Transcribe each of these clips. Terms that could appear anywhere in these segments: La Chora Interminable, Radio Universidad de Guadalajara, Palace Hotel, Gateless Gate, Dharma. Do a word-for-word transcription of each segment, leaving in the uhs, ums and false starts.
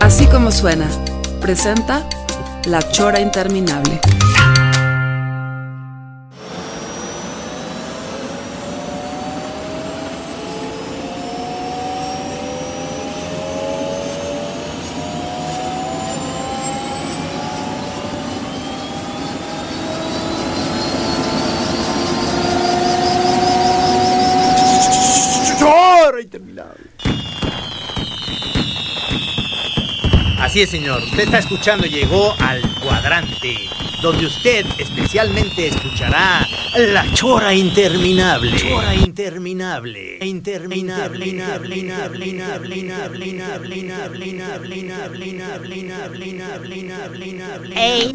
Así como suena, presenta La Chora Interminable. Chora Interminable. Así es, señor, usted está escuchando, llegó al cuadrante, donde usted especialmente escuchará La Chora Interminable. Chora Interminable. Interminable. Interminable. Interminable. Interminable. Interminable. Interminable. Interminable. Interminable. Interminable. ¡Ey!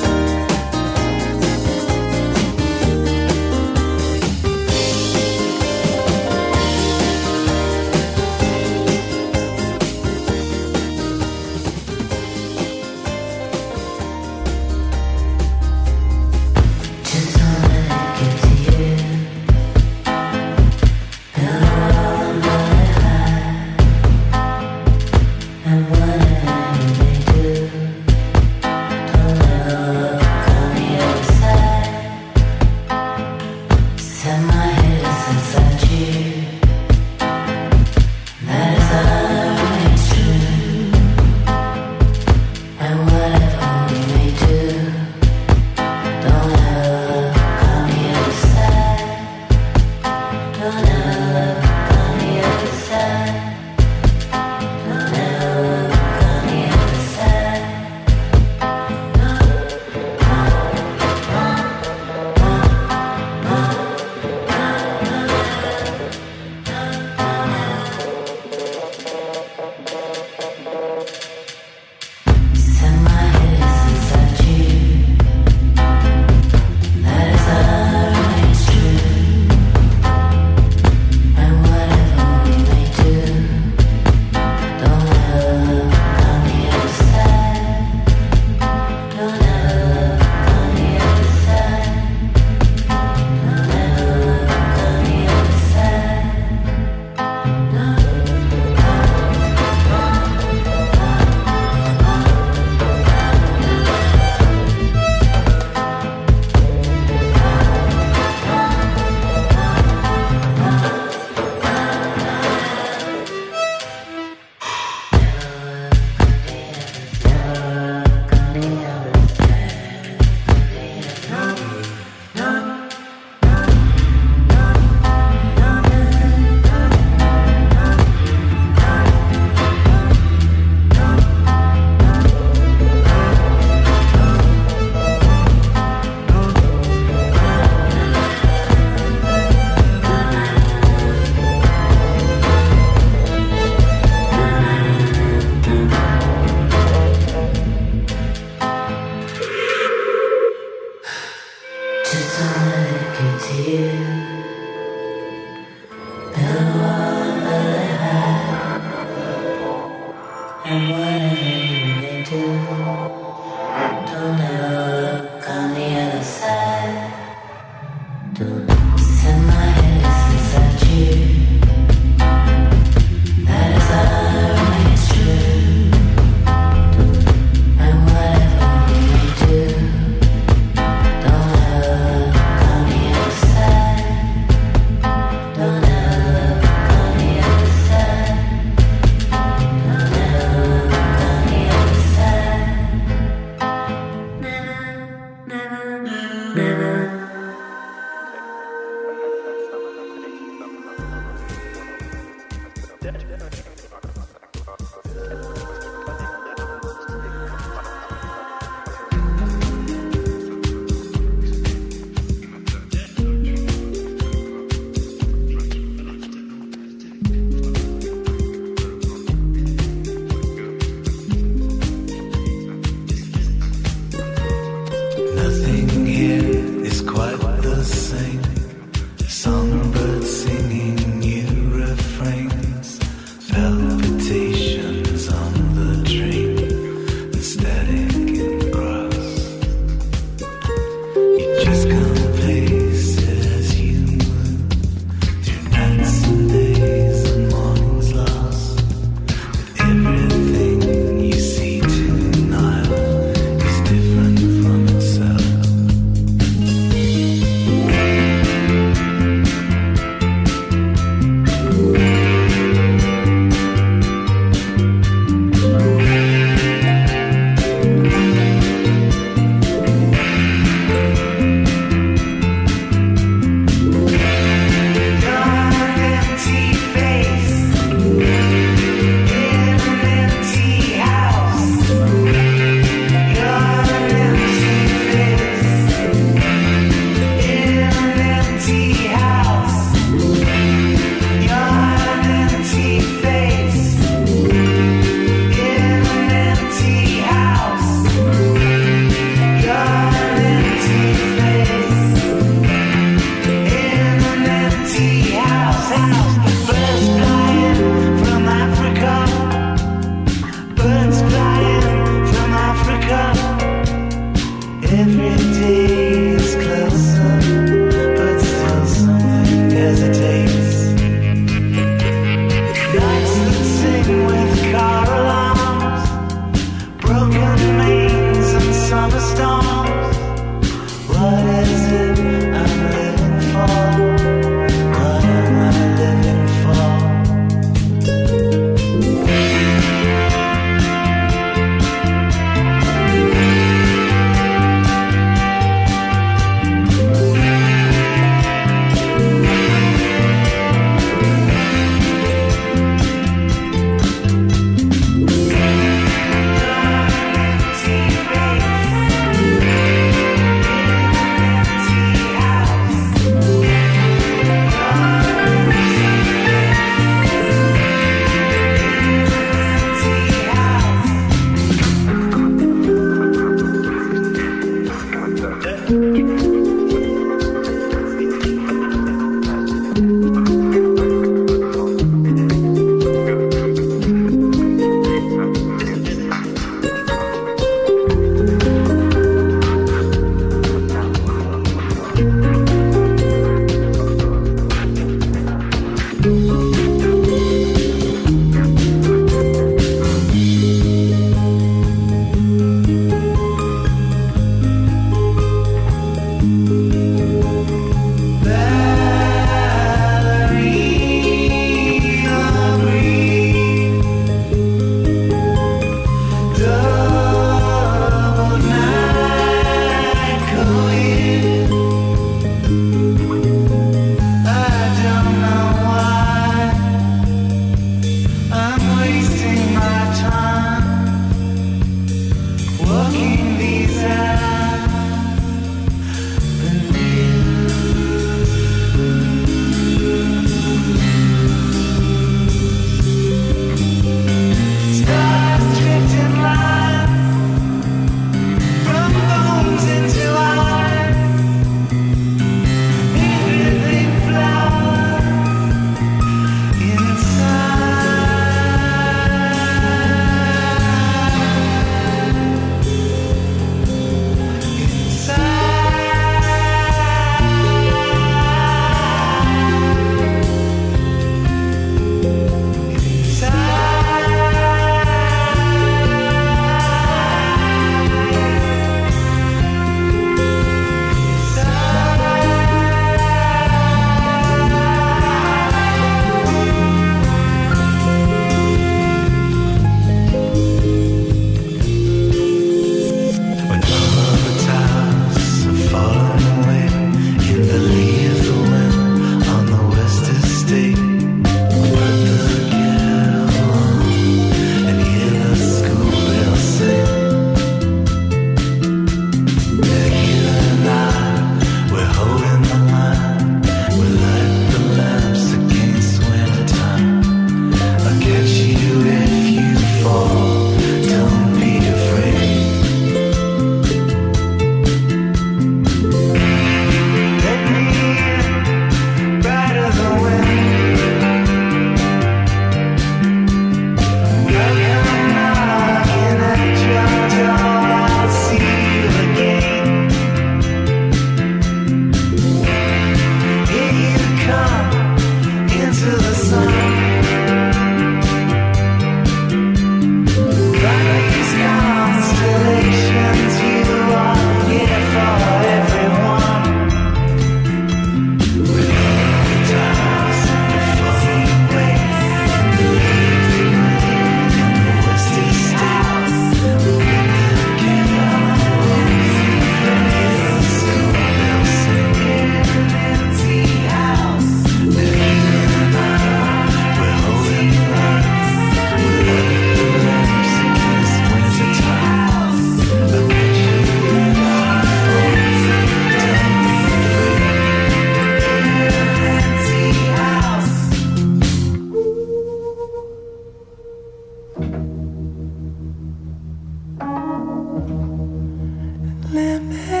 remember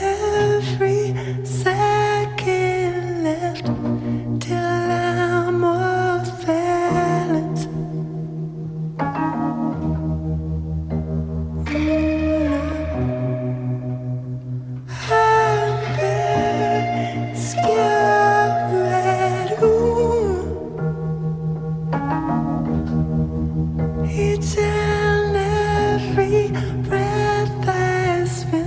every second left till I'm off balance. Mm-hmm. I'm very scared. Ooh. It's in every breath I spend.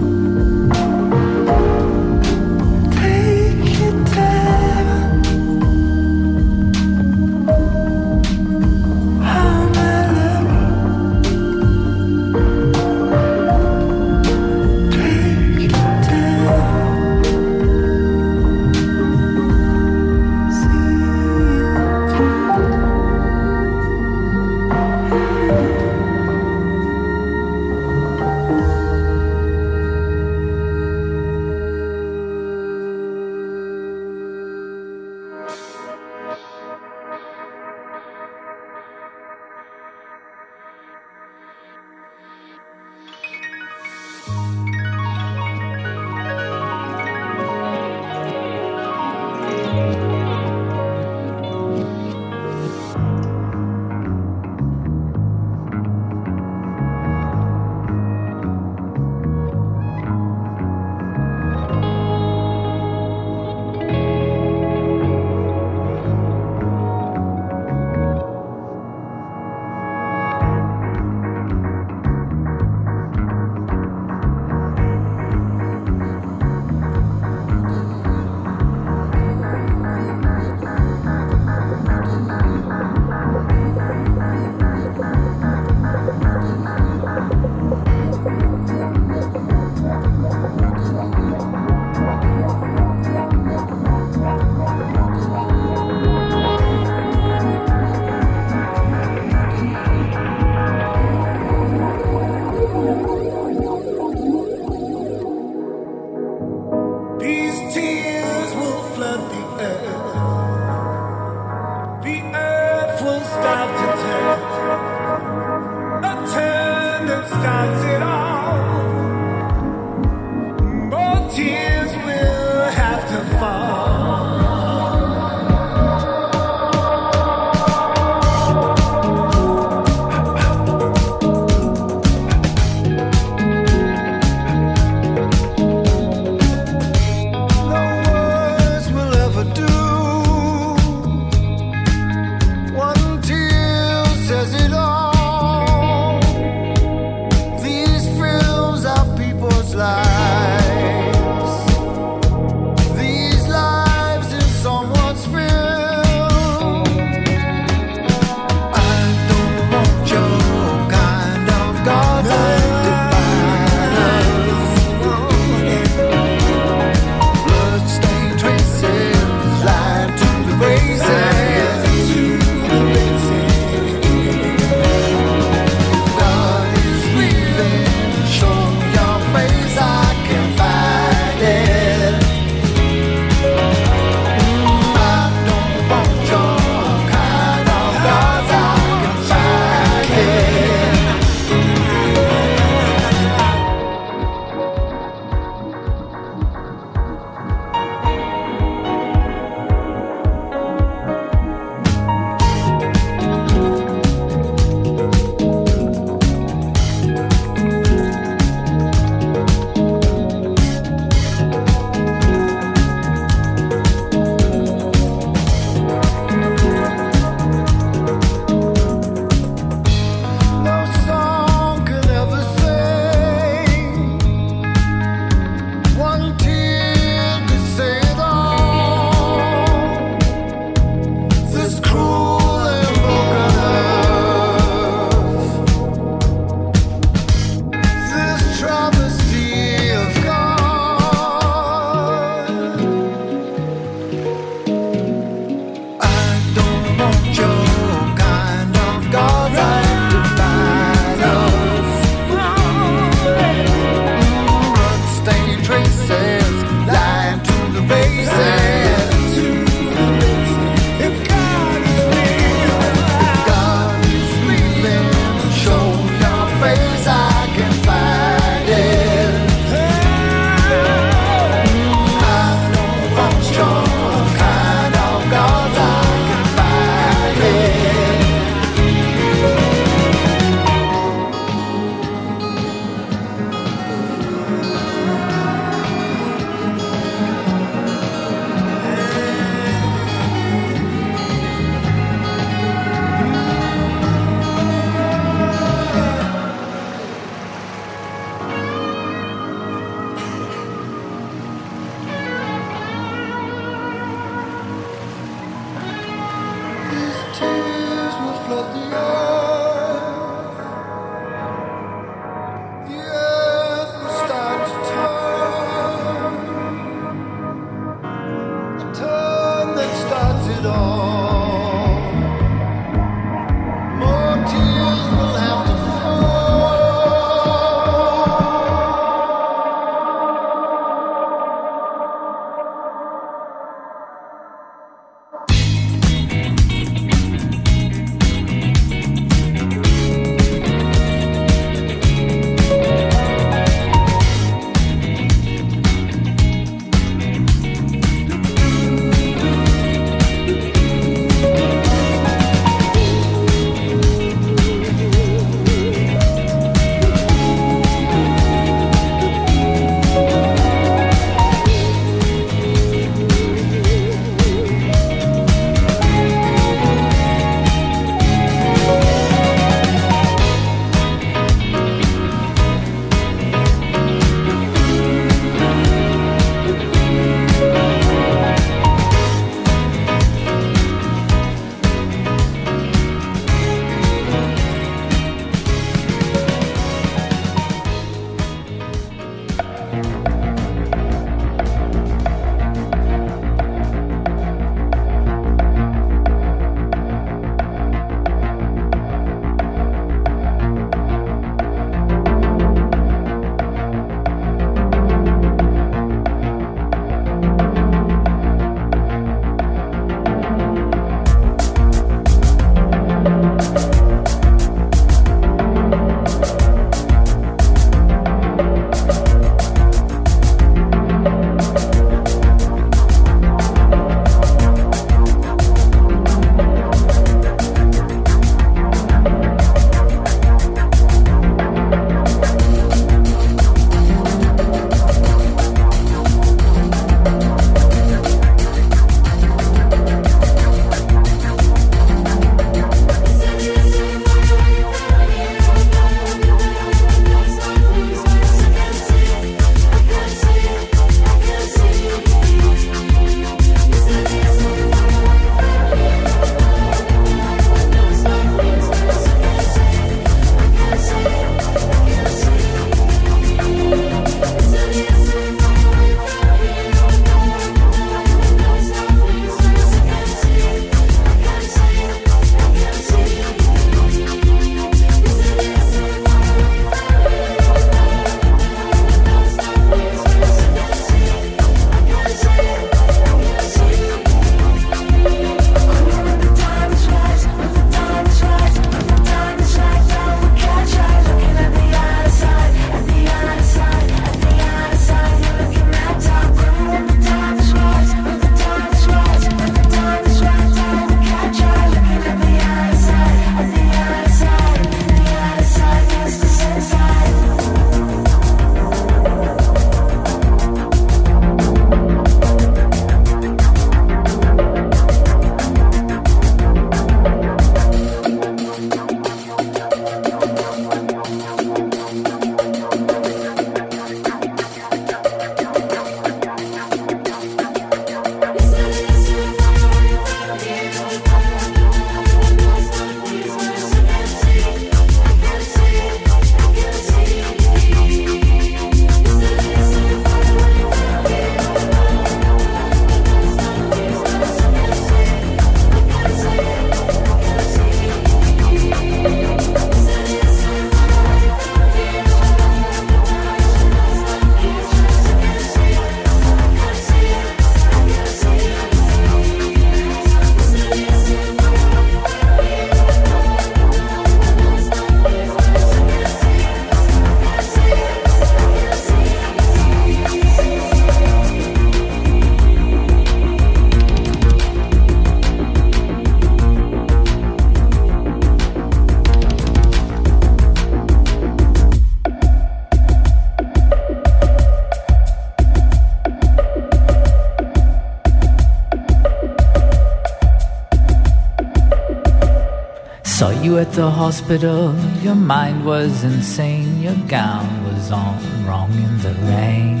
Saw you at the hospital, your mind was insane. Your gown was on wrong in the rain.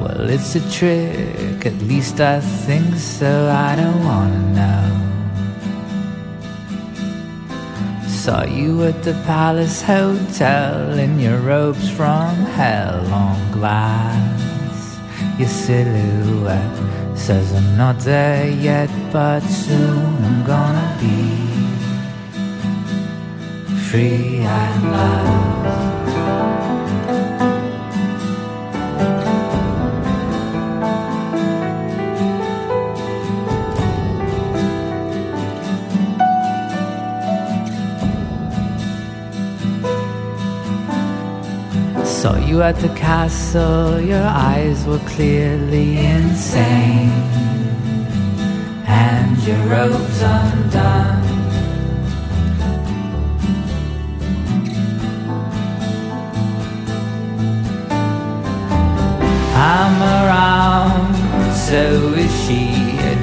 Well, it's a trick, at least I think so. I don't wanna know. Saw you at the Palace Hotel in your robes from hell on glass. Your silhouette says I'm not there yet, but soon I'm gonna be free at last. Saw you at the castle, your eyes were clearly insane, and your robe's undone. I'm around, so is she.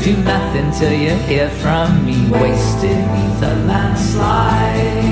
Do nothing till you hear from me. Wasted neath a landslide.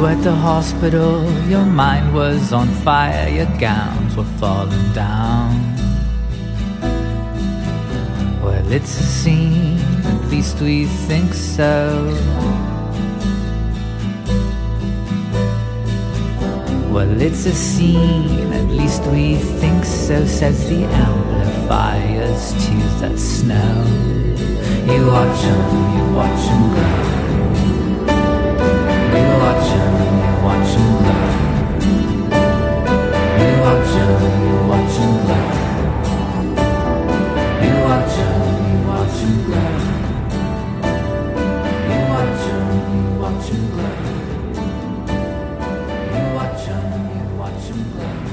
At the hospital, your mind was on fire, your gowns were falling down. Well, it's a scene, at least we think so. Well, it's a scene, at least we think so, says the amplifiers to the snow. You watch 'em, you watch 'em grow. You watch 'em, you watch 'em love. You watch 'em, you watch 'em love. You watch 'em, you watch 'em love. You watch 'em, you watch 'em love. You watch 'em, you watch 'em love.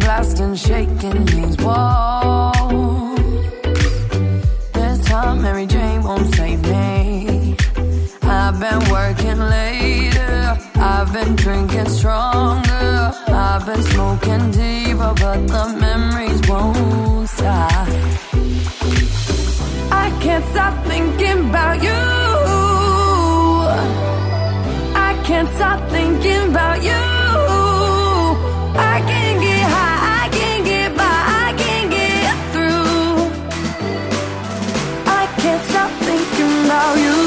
blast and shaking means whoa. This time Mary Jane won't save me. I've been working later, I've been drinking stronger, I've been smoking deeper, but the memories won't stop. I can't stop thinking about you. I can't stop thinking about you. I can't get high, I can't get by, I can't get through. I can't stop thinking about you.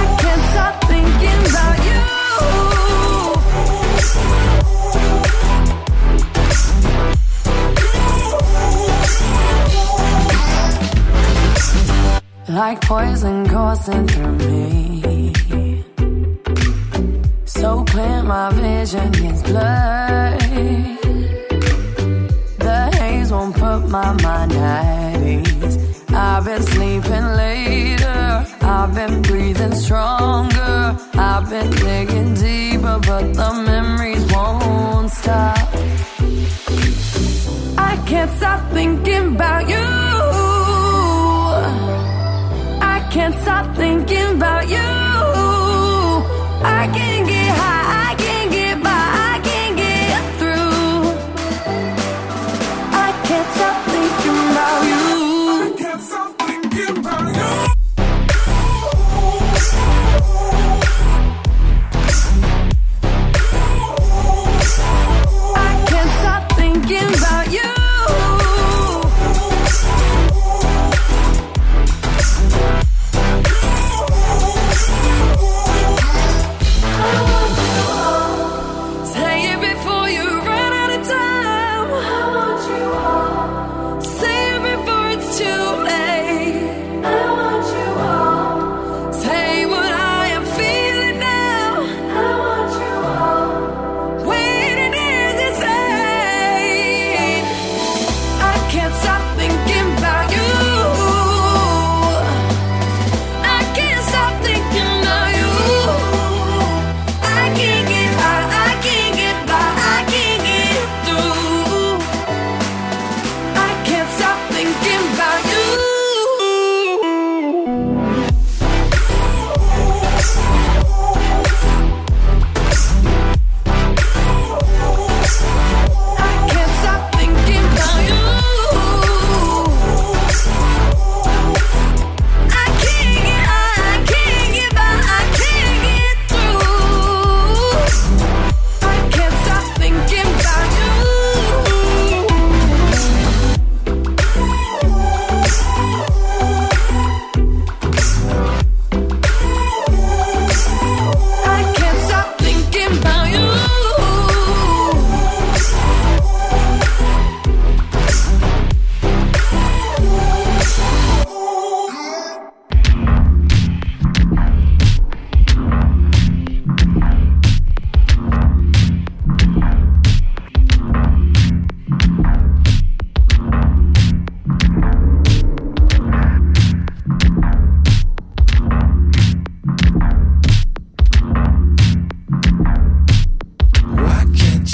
I can't stop thinking about you. Like poison coursing through me, so clear my vision is blurred. The haze won't put my mind at ease. I've been sleeping later, I've been breathing stronger, I've been digging deeper, but the memories won't stop. I can't stop thinking about you. I can't stop thinking about you. I can't get high, I can't get by, I can't get through. I can't stop thinking about you. I can't stop thinking about you. I can't stop thinking about you.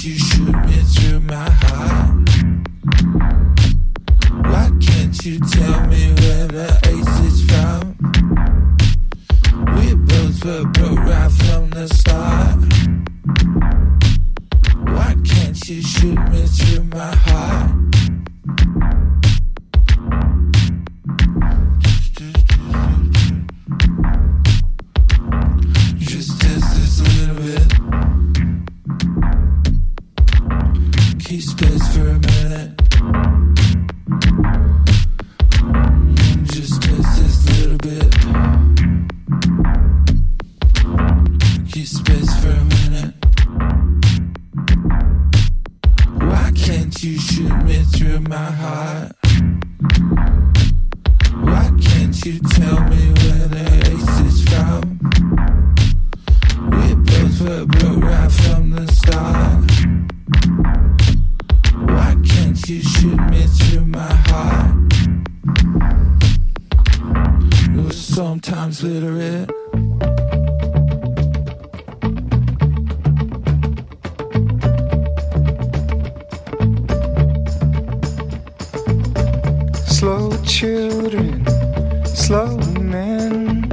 You shoot me through my heart. sometimes literate. Slow children, slow men,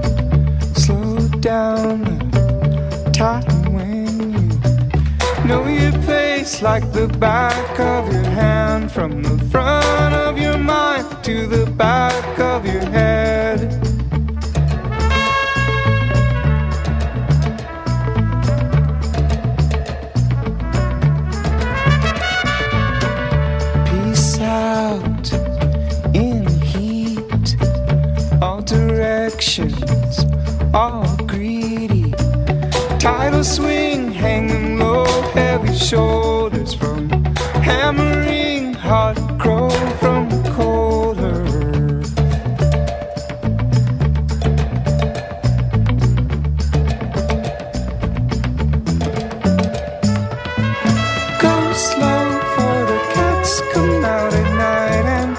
slow down the time when you know your place like the back of your hand, from the front of your mind to the back of your head. All greedy, tidal swing, hanging low, heavy shoulders from hammering, hot crow from the colder. Go slow for the cats come out at night, and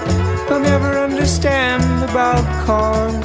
they'll never understand about cars.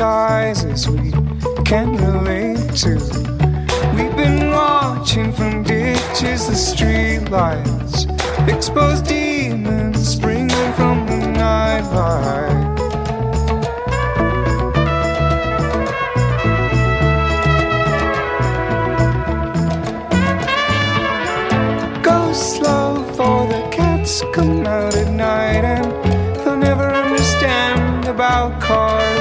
Sizes we can relate to. We've been watching from ditches, the streetlights, exposed demons springing from the nightlight. Go slow for the cats come out at night, and they'll never understand about cars.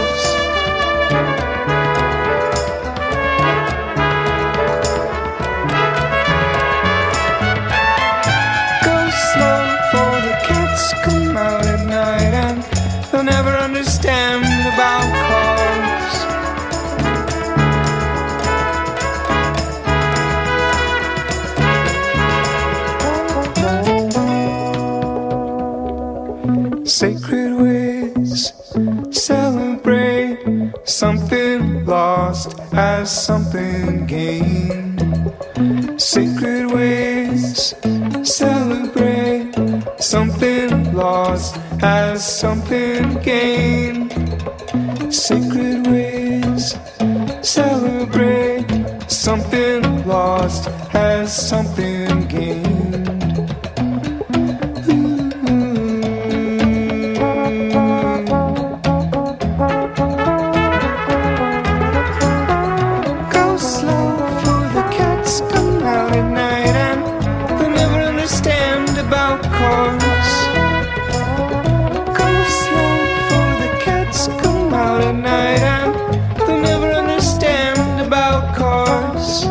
They'll never understand about cars. Sacred ways celebrate something lost as something gained. Sacred ways celebrate something lost as something gained. Sacred ways celebrate something lost as something gained. Go slow for the cats come out at night, and they'll never understand about cars. Understand about cars.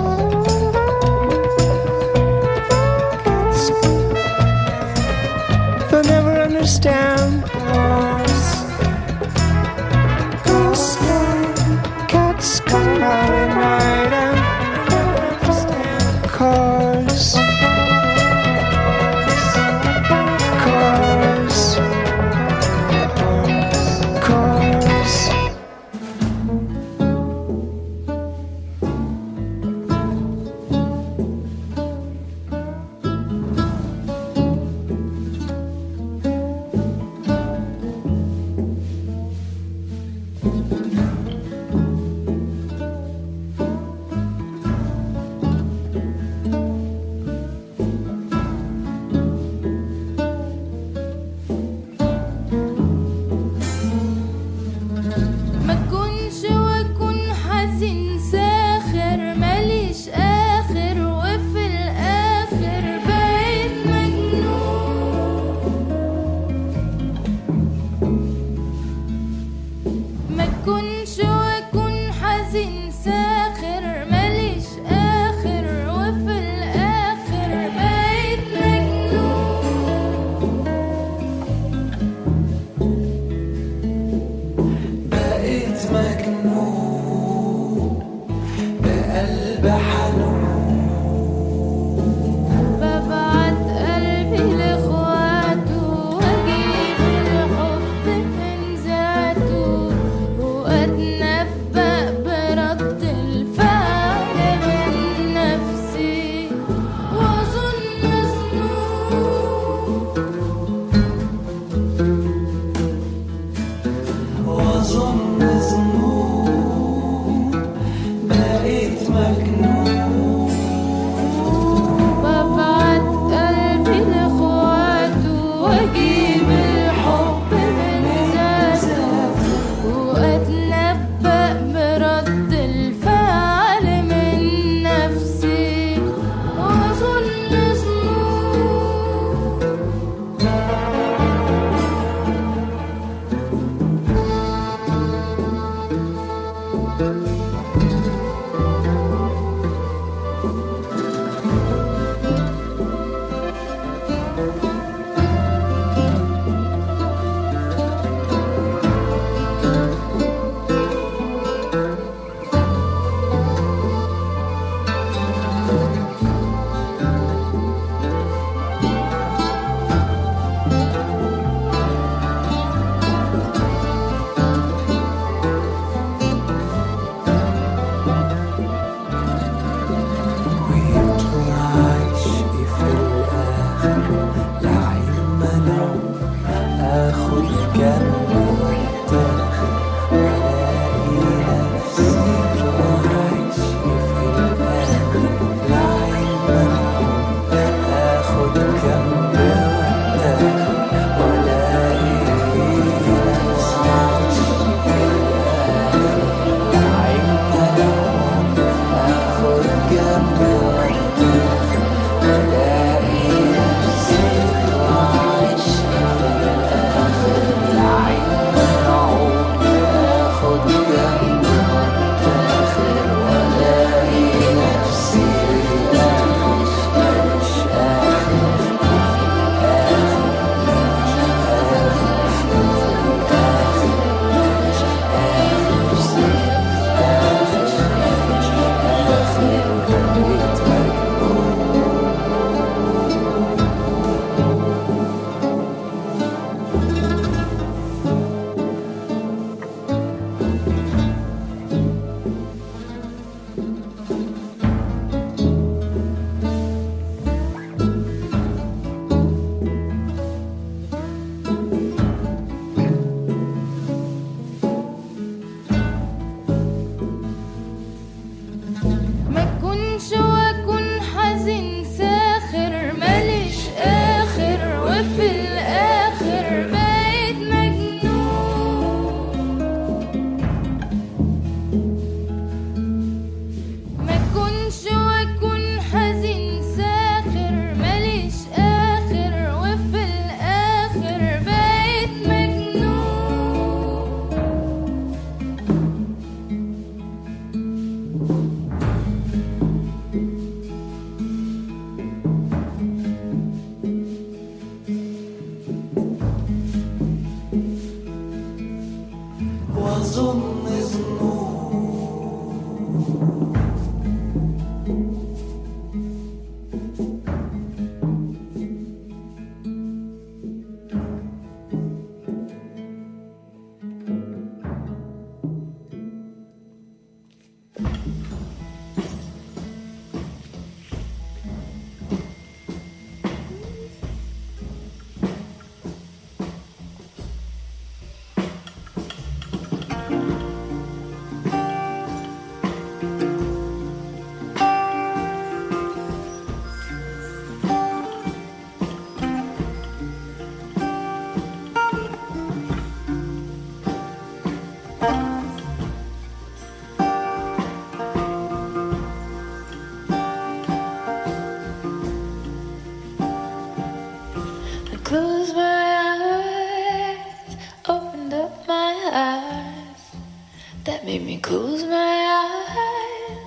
made me close my eyes,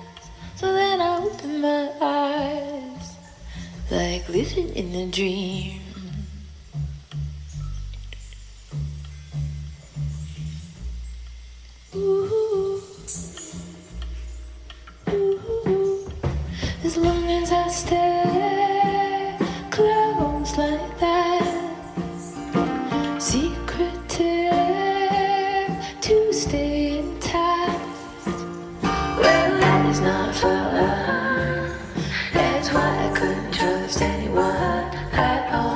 so then I opened my eyes, like living in a dream. Ooh, ooh, as long as I stare close like that, secret tip to stay intact. Well, that is not fun. That's why I couldn't trust anyone at all.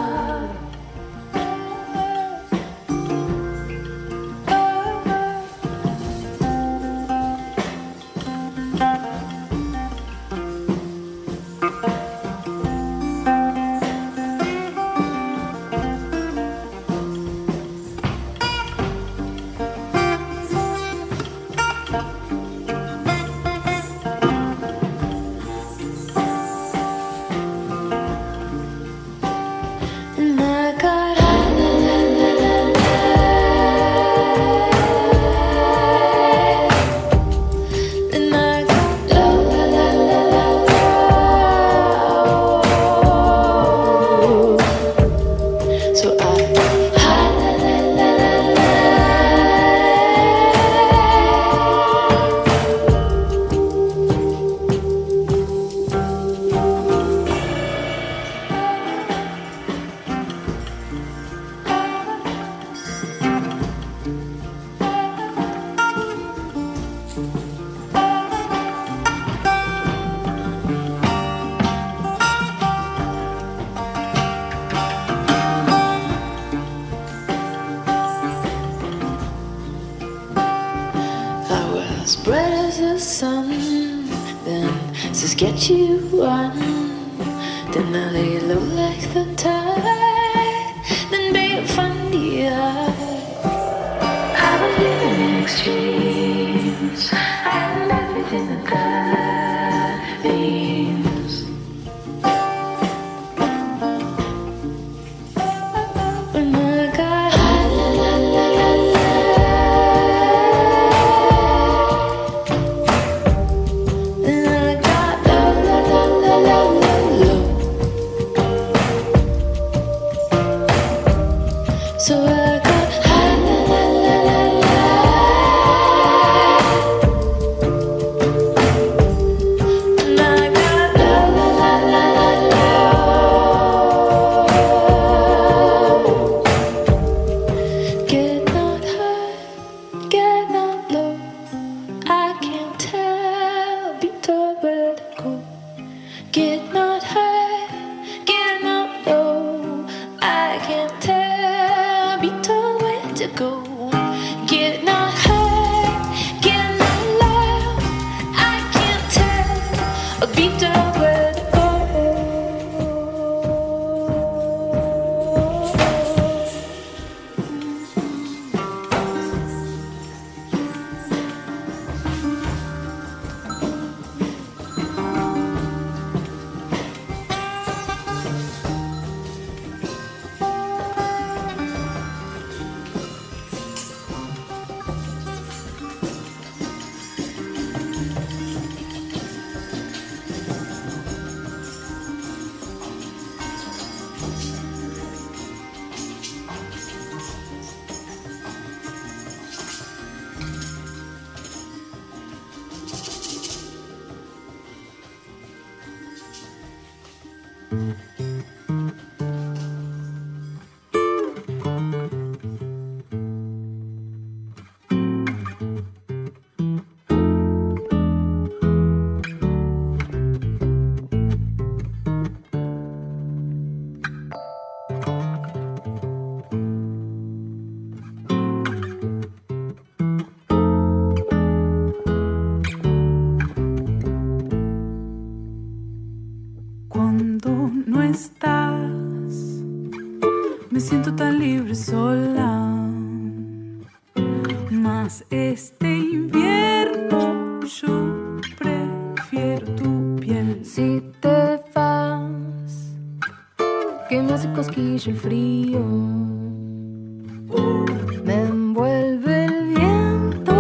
Me envuelve el viento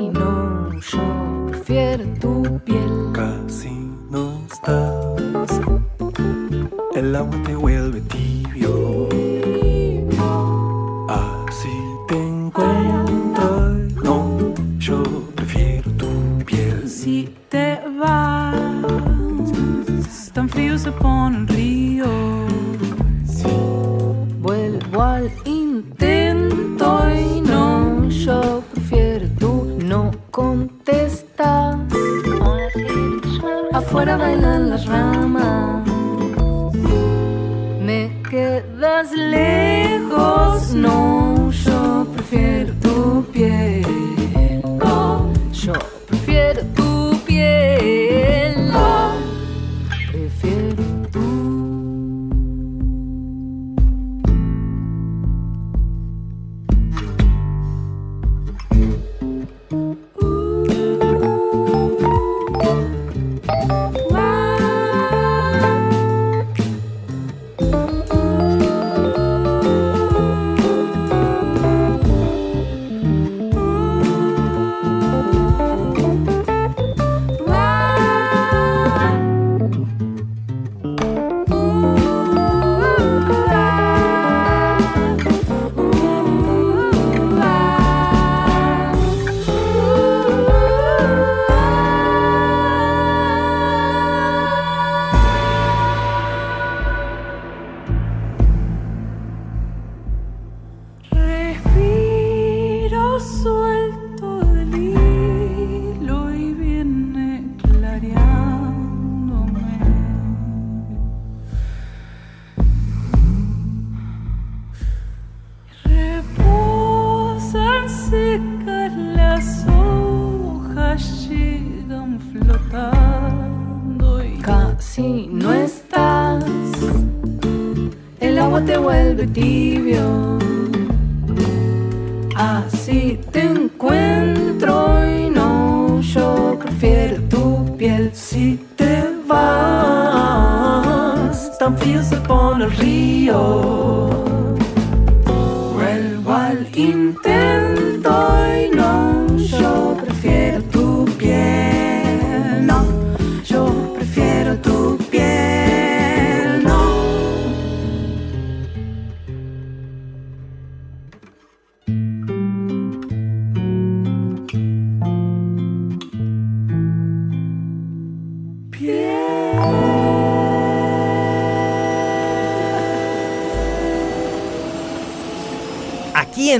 y no encuentro. No, yo prefiero tu piel. Si te vas, tan frío se pone el río. Si vuelvo al intento y no, yo prefiero tú. No contestas. Afuera bailan las ramas. Me quedas lejos, no, yo prefiero tu piel. Oh, yo prefiero tu piel. Oh, prefiero tú.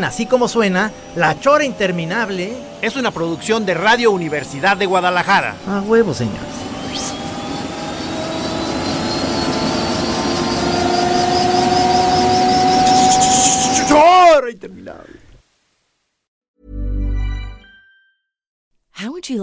Así como suena, La Chora Interminable es una producción de Radio Universidad de Guadalajara. A huevo, señores. Chora Interminable. How would you